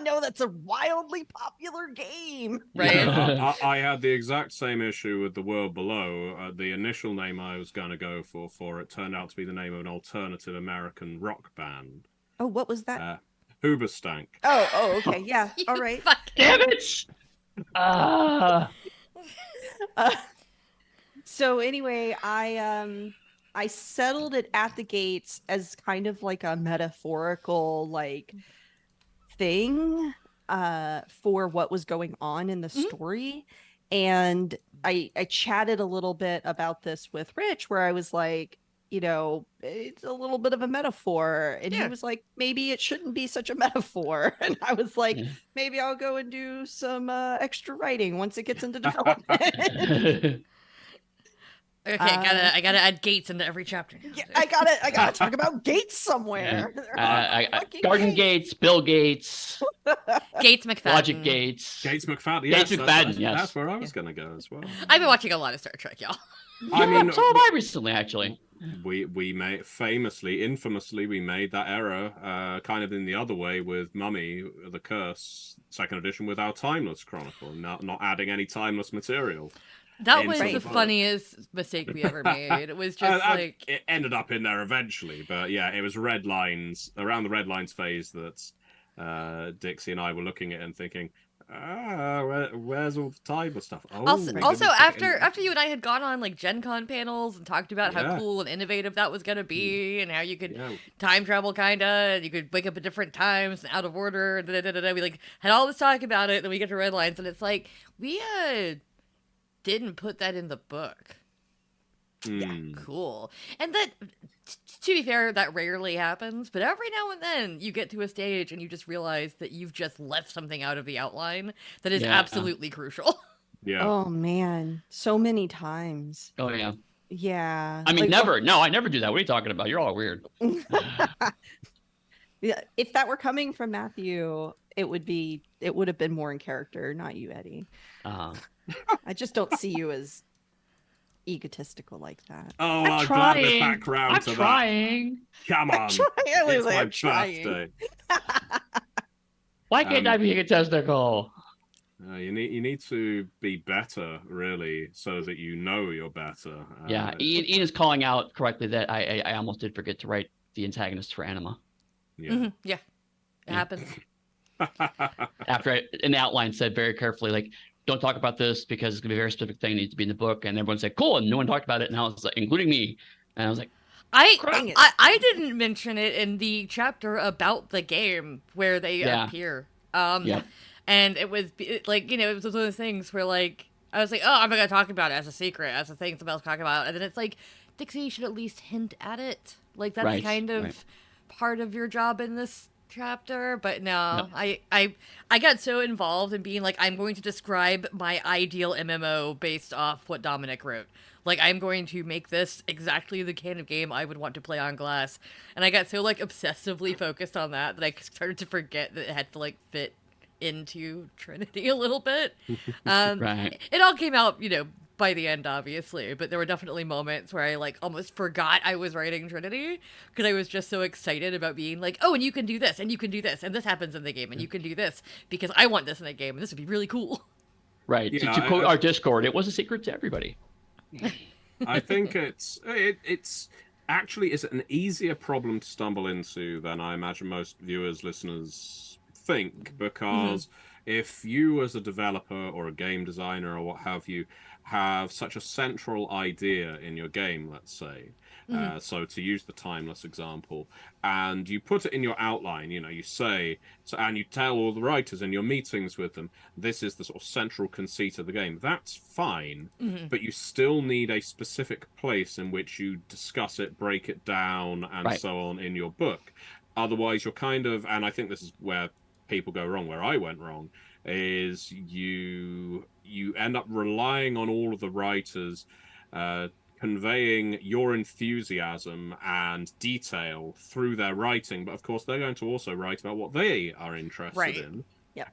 no, that's a wildly popular game. Right. Yeah, I had the exact same issue with The World Below. The initial name I was going to go for it turned out to be the name of an alternative American rock band. Oh, what was that? Hoobastank. Oh, okay. Yeah. All right. Damn it. So anyway, I settled it At The Gates as kind of like a metaphorical like thing for what was going on in the story. And I chatted a little bit about this with Rich, where I was like, you know, it's a little bit of a metaphor. And he was like, maybe it shouldn't be such a metaphor. And I was like, maybe I'll go and do some extra writing once it gets into development. Okay, I gotta add gates into every chapter. Yeah, I gotta talk about gates somewhere. Garden gates, Bill Gates. Gates McFadden. Logic Gates. Gates McFadden, yes. Gates McFadden, that's where I was going to go as well. I've been watching a lot of Star Trek, y'all. I mean, so have I recently, actually. We made infamously that error kind of in the other way with Mummy the Curse, second edition, with our Timeless Chronicle, not adding any timeless material. That was the funniest mistake we ever made. It was just like... It ended up in there eventually, but yeah, it was red lines, around the red lines phase that Dixie and I were looking at and thinking... where's all the timeless stuff? Oh, also after you and I had gone on like Gen Con panels and talked about how cool and innovative that was going to be and how you could time travel kind of, and you could wake up at different times and out of order, we like had all this talk about it, and then we get to red lines and it's like, we didn't put that in the book. Cool. And that, to be fair, that rarely happens, but every now and then you get to a stage and you just realize that you've just left something out of the outline that is absolutely crucial. Yeah. Oh man, so many times. Oh yeah. Yeah. I mean, like, never. No, I never do that. What are you talking about? You're all weird. Yeah. If that were coming from Matthew, it would have been more in character, not you, Eddie. I just don't see you as egotistical like that. Oh, I'm glad the background I'm to trying. That. Come on. It's my birthday. Why can't I be egotistical? You need to be better, really, so that you know you're better. Yeah, Ian is calling out correctly that I almost did forget to write the antagonist for Anima. Yeah. Mm-hmm. Yeah. It happens. After an outline said very carefully, like, don't talk about this because it's gonna be a very specific thing, it needs to be in the book, and everyone said cool, and no one talked about it, and I was like, including me, and I was like, I didn't mention it in the chapter about the game where they appear, and it was like, you know, it was one of those things where like I was like, oh, I'm not gonna talk about it as a secret, as a thing somebody else talking about, and then it's like, Dixie, you should at least hint at it, like that's kind of part of your job in this chapter. But no. I got so involved in being like, I'm going to describe my ideal MMO based off what Dominic wrote. Like, I'm going to make this exactly the kind of game I would want to play on glass. And I got so like obsessively focused on that I started to forget that it had to like fit into Trinity a little bit. It all came out, you know, by the end, obviously, but there were definitely moments where I like almost forgot I was writing Trinity because I was just so excited about being like, oh, and you can do this, and you can do this, and this happens in the game, and you can do this because I want this in the game, and this would be really cool. Right. Yeah, to quote our Discord, it was a secret to everybody. I think it's actually is an easier problem to stumble into than I imagine most viewers, listeners think, because if you as a developer or a game designer or what have you have such a central idea in your game, let's say, so to use the Timeless example, and you put it in your outline, you know, you say, so, and you tell all the writers in your meetings with them, this is the sort of central conceit of the game. That's fine, but you still need a specific place in which you discuss it, break it down, and so on in your book. Otherwise, you're kind of, and I think this is where people go wrong, where I went wrong, is you end up relying on all of the writers conveying your enthusiasm and detail through their writing, but of course they're going to also write about what they are interested in.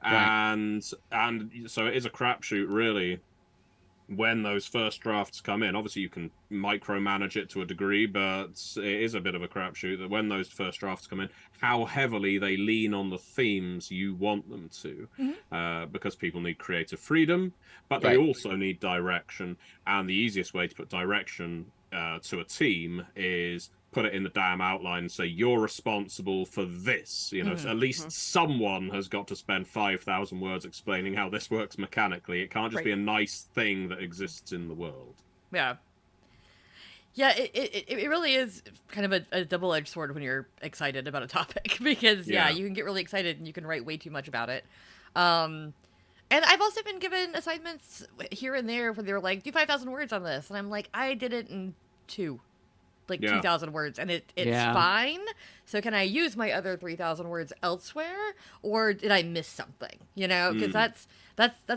And so it is a crapshoot really when those first drafts come in. Obviously you can micromanage it to a degree, but it is a bit of a crapshoot that when those first drafts come in, how heavily they lean on the themes you want them to, because people need creative freedom, but they also need direction. And the easiest way to put direction to a team is put it in the damn outline and say, you're responsible for this. You know, so at least someone has got to spend 5,000 words explaining how this works mechanically. It can't just be a nice thing that exists in the world. Yeah. Yeah, it really is kind of a double-edged sword when you're excited about a topic, because, you can get really excited and you can write way too much about it. And I've also been given assignments here and there where they're like, do 5,000 words on this. And I'm like, I did it in 2,000 words, and it's fine. So can I use my other 3,000 words elsewhere, or did I miss something? You know, because that's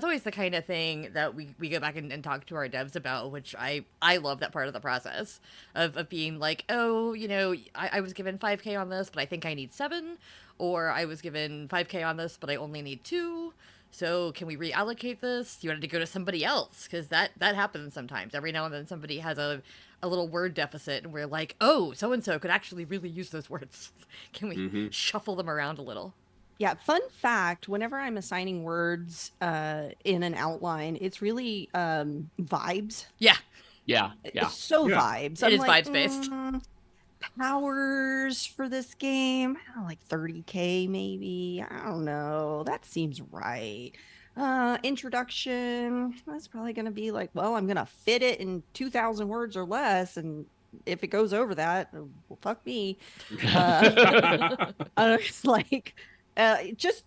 always the kind of thing that we go back and talk to our devs about, which I love that part of the process of being like, oh, you know, I was given 5K on this, but I think I need 7, or I was given 5K on this, but I only need 2. So can we reallocate this? You wanted to go to somebody else, because that happens sometimes. Every now and then somebody has a little word deficit, and we're like, oh, so-and-so could actually really use those words. Can we shuffle them around a little? Yeah, fun fact, whenever I'm assigning words in an outline, it's really vibes. Yeah. It's vibes. It is like, vibes-based. Powers for this game, I don't know, like 30K maybe, I don't know, that seems right. Introduction, that's probably gonna be like, well, I'm gonna fit it in 2,000 words or less, and if it goes over that, well, fuck me. I was like, just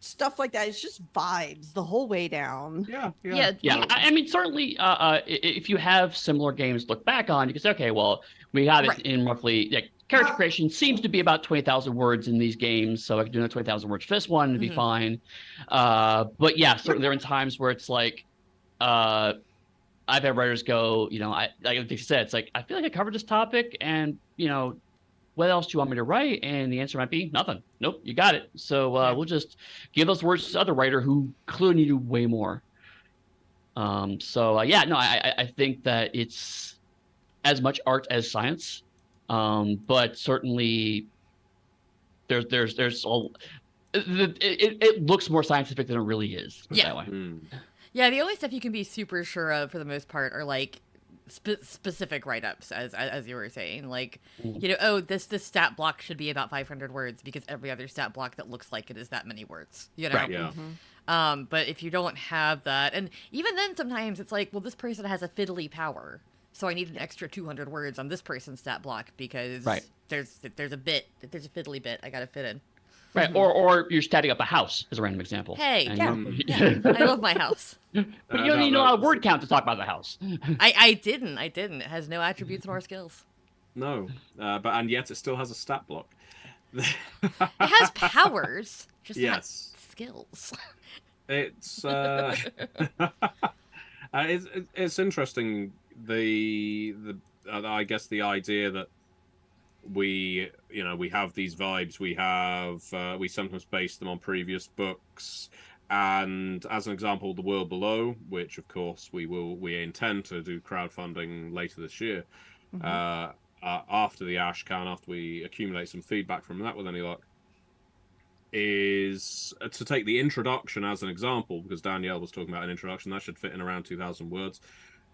stuff like that. It's just vibes the whole way down. I mean, certainly if you have similar games to look back on, you can say, okay, well, we had it in roughly, like, character creation seems to be about 20,000 words in these games, so I could do another 20,000 words for this one and be fine. But yeah, certainly there are times where it's like, I've had writers go, you know, I like they said, it's like, I feel like I covered this topic, and, you know, what else do you want me to write? And the answer might be nothing. Nope, you got it. So we'll just give those words to the other writer who clearly knew way more. I think that it's as much art as science, but certainly there's all. It looks more scientific than it really is. Yeah. That way. Yeah. The only stuff you can be super sure of, for the most part, are like specific write-ups, as you were saying, like, you know, oh, this stat block should be about 500 words because every other stat block that looks like it is that many words, you know. But if you don't have that, and even then sometimes it's like, well, this person has a fiddly power, so I need an extra 200 words on this person's stat block because there's a fiddly bit I gotta fit in. Right, or you're statting up a house, as a random example. Hey, I love my house. But you don't need a word count to talk about the house. I didn't. It has no attributes nor skills. No, but yet it still has a stat block. It has powers, just not skills. It's it's interesting. The I guess the idea that we have these vibes, we sometimes base them on previous books, And as an example, The World Below, which of course we intend to do crowdfunding later this year, after the AshCon, after we accumulate some feedback from that with any luck, is to take the introduction as an example, because Danielle was talking about an introduction that should fit in around 2,000 words.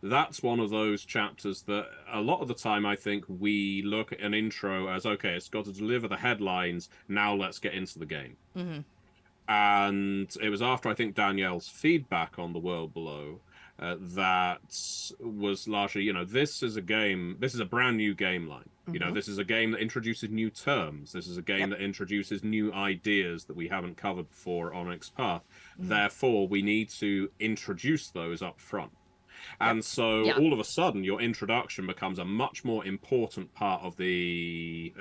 That's one of those chapters that a lot of the time I think we look at an intro as, okay, it's got to deliver the headlines, now let's get into the game. Mm-hmm. And it was after, I think, Danielle's feedback on The World Below that was largely, you know, this is a game, this is a brand new game line. Mm-hmm. You know, this is a game that introduces new terms. This is a game that introduces new ideas that we haven't covered before on Onyx Path. Mm-hmm. Therefore, we need to introduce those up front. And so all of a sudden, your introduction becomes a much more important part of the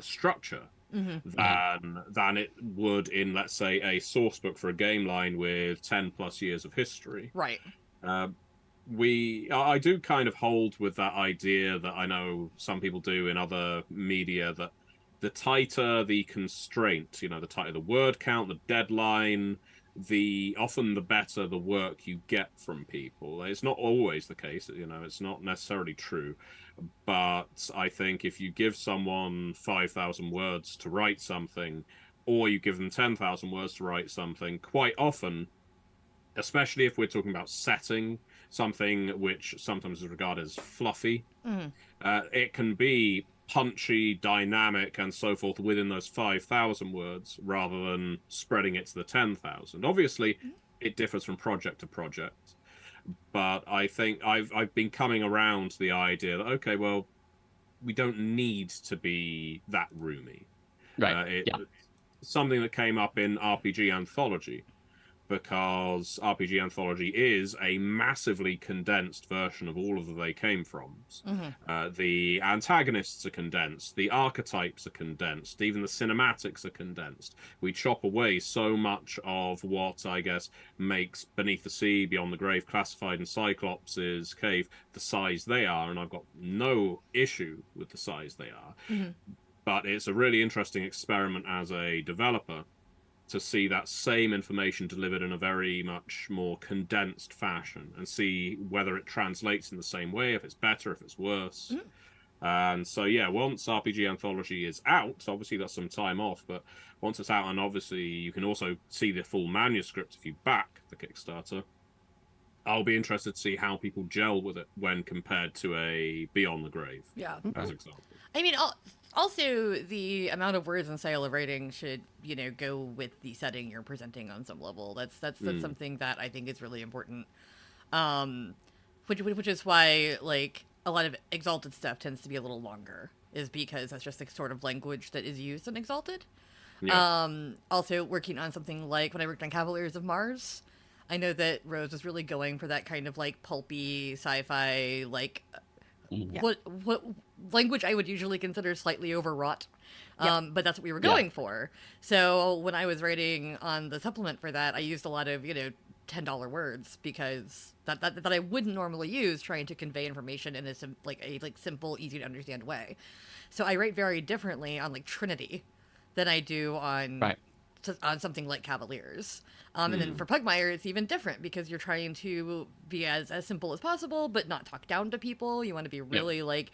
structure than it would in, let's say, a source book for a game line with 10 plus years of history. Right. I do kind of hold with that idea that I know some people do in other media, that the tighter the constraint, you know, the tighter the word count, the deadline, often the better the work you get from people. It's not always the case, you know, it's not necessarily true, but I think if you give someone 5,000 words to write something, or you give them 10,000 words to write something, quite often, especially if we're talking about setting, something which sometimes is regarded as fluffy, it can be punchy, dynamic, and so forth within those 5,000 words, rather than spreading it to the 10,000. Obviously, it differs from project to project, but I think I've been coming around to the idea that, okay, well, we don't need to be that roomy. Right. Something that came up in RPG Anthology, because RPG Anthology is a massively condensed version of all of the They Came Froms. Mm-hmm. The antagonists are condensed, the archetypes are condensed, even the cinematics are condensed. We chop away so much of what, I guess, makes Beneath the Sea, Beyond the Grave, Classified, and Cyclops' Cave the size they are, and I've got no issue with the size they are. Mm-hmm. But it's a really interesting experiment as a developer to see that same information delivered in a very much more condensed fashion and see whether it translates in the same way, if it's better, if it's worse. Mm-hmm. And so, yeah, once RPG Anthology is out, obviously that's some time off, but once it's out, and obviously you can also see the full manuscript if you back the Kickstarter, I'll be interested to see how people gel with it when compared to a Beyond the Grave, as an example. I mean, also, the amount of words and style of writing should, you know, go with the setting you're presenting on some level. That's something that I think is really important, which is why, like, a lot of Exalted stuff tends to be a little longer, is because that's just the sort of language that is used in Exalted. Yeah. Also, working on something like when I worked on Cavaliers of Mars, I know that Rose was really going for that kind of, like, pulpy sci-fi, like, what language I would usually consider slightly overwrought, but that's what we were going for. So when I was writing on the supplement for that, I used a lot of, you know, $10 words, because that I wouldn't normally use, trying to convey information in a simple, easy to understand way. So I write very differently on, like, Trinity than I do on something like Cavaliers. And then for Pugmire, it's even different, because you're trying to be as simple as possible, but not talk down to people. You want to be really,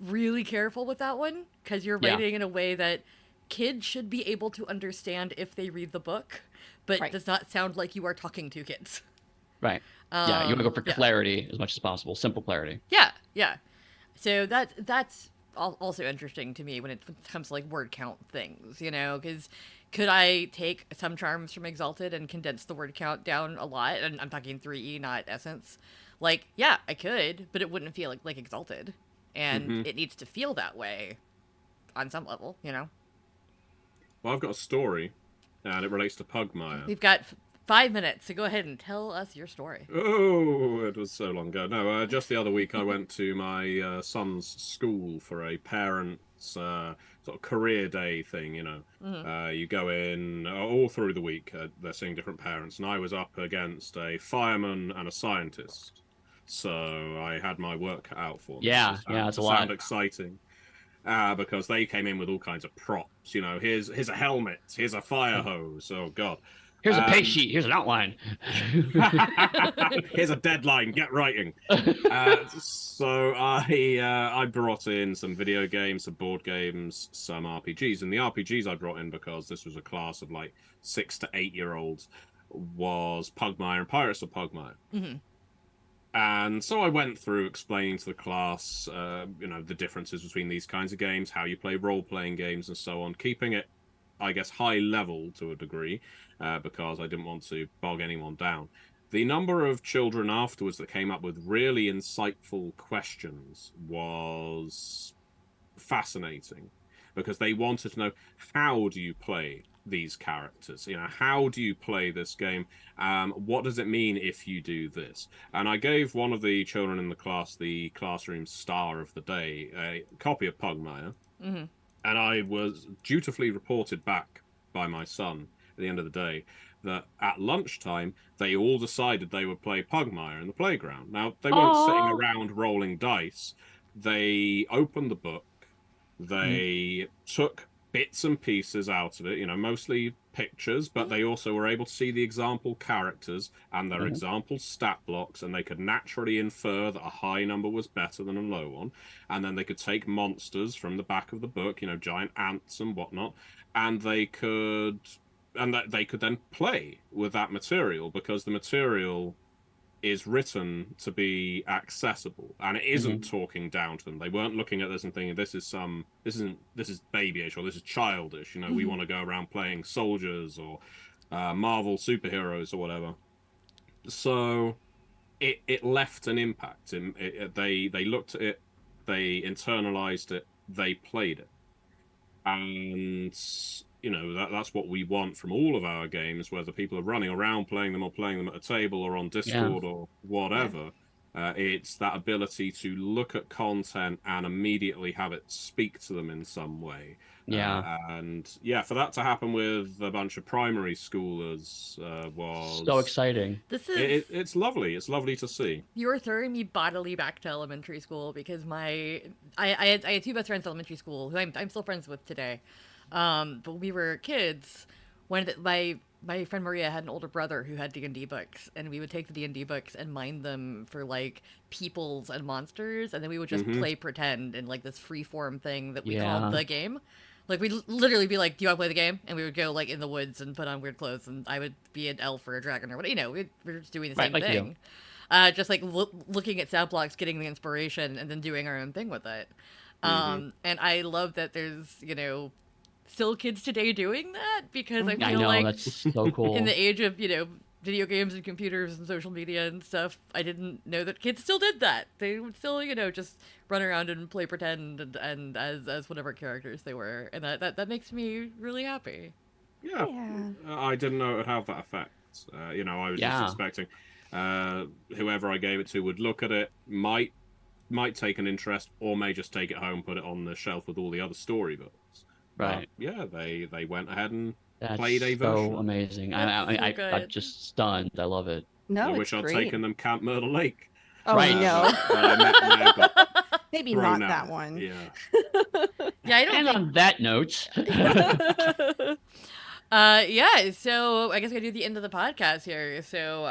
really careful with that one, because you're writing in a way that kids should be able to understand if they read the book, but does not sound like you are talking to kids. Right. You want to go for clarity as much as possible, simple clarity. Yeah, yeah. So that's also interesting to me when it comes to, like, word count things, you know, because could I take some charms from Exalted and condense the word count down a lot? And I'm talking 3E, not Essence. Like, yeah, I could, but it wouldn't feel like Exalted. And it needs to feel that way on some level, you know? Well, I've got a story, and it relates to Pugmire. We've got 5 minutes, so go ahead and tell us your story. Oh, it was so long ago. No, just the other week I went to my son's school for a parent's sort of career day thing, you know. Mm-hmm. You go in all through the week, they're seeing different parents, and I was up against a fireman and a scientist. So I had my work out for them. It's a lot. Sound exciting, because they came in with all kinds of props. You know, here's a helmet, here's a fire hose. Oh God, Here's a pace sheet. Here's an outline. Here's a deadline. Get writing. So I brought in some video games, some board games, some RPGs. And the RPGs I brought in, because this was a class of like 6 to 8 year olds, was Pugmire and Pirates of Pugmire. Mm-hmm. And so I went through explaining to the class, the differences between these kinds of games, how you play role-playing games and so on, keeping it, I guess, high level to a degree, because I didn't want to bog anyone down. The number of children afterwards that came up with really insightful questions was fascinating, because they wanted to know, how do you play these characters? How do you play this game? What does it mean if you do this? And I gave one of the children in the class, the classroom star of the day, a copy of Pugmire. Mm-hmm. And I was dutifully reported back by my son at the end of the day that at lunchtime, they all decided they would play Pugmire in the playground. Now, they weren't sitting around rolling dice. They opened the book. They took bits and pieces out of it, mostly pictures, but they also were able to see the example characters and their example stat blocks, and they could naturally infer that a high number was better than a low one. And then they could take monsters from the back of the book, giant ants and whatnot, and they could then play with that material, because the material is written to be accessible, and it isn't talking down to them. They weren't looking at this and thinking this is babyish or this is childish. We want to go around playing soldiers or Marvel superheroes or whatever. So it left an impact. They looked at it, they internalized it, they played it, and that's what we want from all of our games, whether people are running around playing them at a table or on Discord or whatever. Yeah. It's that ability to look at content and immediately have it speak to them in some way. For that to happen with a bunch of primary schoolers was so exciting. It's lovely. It's lovely to see. You were throwing me bodily back to elementary school, because I had two best friends in elementary school who I'm still friends with today. But we were kids when my friend Maria had an older brother who had D&D books, and we would take the D&D books and mine them for like peoples and monsters, and then we would just play pretend in like this freeform thing that we called the game. Like, we'd literally be like, do you want to play the game? And we would go like in the woods and put on weird clothes, and I would be an elf or a dragon or whatever. We're just doing the same thing. You. Just like looking at sound blocks, getting the inspiration, and then doing our own thing with it. And I love that there's, still kids today doing that, because I feel that's so cool. In the age of video games and computers and social media and stuff, I didn't know that kids still did that. They would still just run around and play pretend and as whatever characters they were, and that makes me really happy. I didn't know it would have that effect. I was just expecting whoever I gave it to would look at it, might take an interest, or may just take it home, put it on the shelf with all the other storybooks. Right. They went ahead and played a version. So amazing! I'm just stunned. I love it. No, I wish I'd taken them Camp Myrtle Lake. Oh no! Maybe not that one. Yeah. I don't. And on that note. So I guess we do the end of the podcast here. So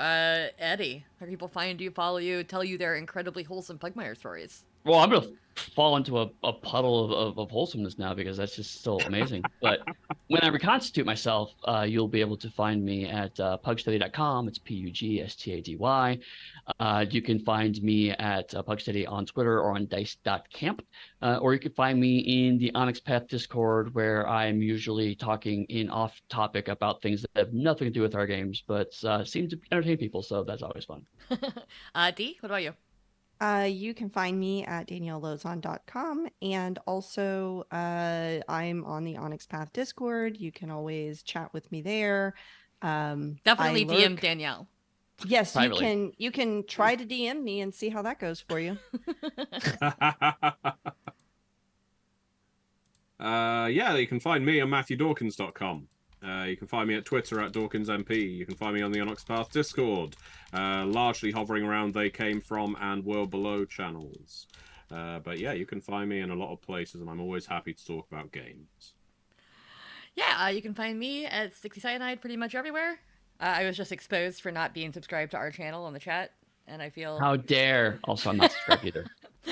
Eddie, how people find you, follow you, tell you their incredibly wholesome Pugmire stories? Well, I'm gonna fall into a puddle of wholesomeness now, because that's just so amazing. But when I reconstitute myself, you'll be able to find me at pugstudy.com. It's PUGSTADY. You can find me at pugstudy on Twitter or on dice.camp. Or you can find me in the Onyx Path Discord, where I'm usually talking in off topic about things that have nothing to do with our games, but seem to entertain people. So that's always fun. Dee, what about you? You can find me at daniellelozon.com, and also I'm on the Onyx Path Discord. You can always chat with me there. Definitely DM Danielle. Yes, privately. You can try to DM me and see how that goes for you. You can find me on MatthewDawkins.com. You can find me at Twitter at DawkinsMP. You can find me on the Onyx Path Discord, largely hovering around They Came From and World Below channels. But you can find me in a lot of places, and I'm always happy to talk about games. You can find me at Sticky Cyanide pretty much everywhere. I was just exposed for not being subscribed to our channel on the chat, and I feel... How dare! Also, I'm not subscribed either.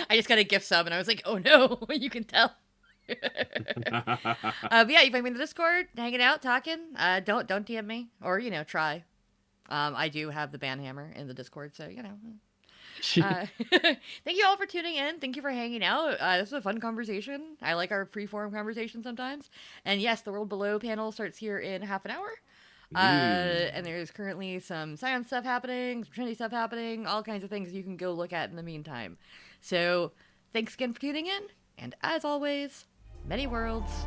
I just got a gift sub, and I was like, oh no, you can tell. But yeah, you find me in the Discord, hanging out, talking. Don't DM me, or, you know, try. I do have the banhammer in the Discord, so, you know... Thank you all for tuning in. Thank you for hanging out. This was a fun conversation. I like our pre-form conversation sometimes. And yes, the World Below panel starts here in half an hour. And there's currently some science stuff happening, some Trinity stuff happening, all kinds of things you can go look at in the meantime. So thanks again for tuning in. And as always, many worlds.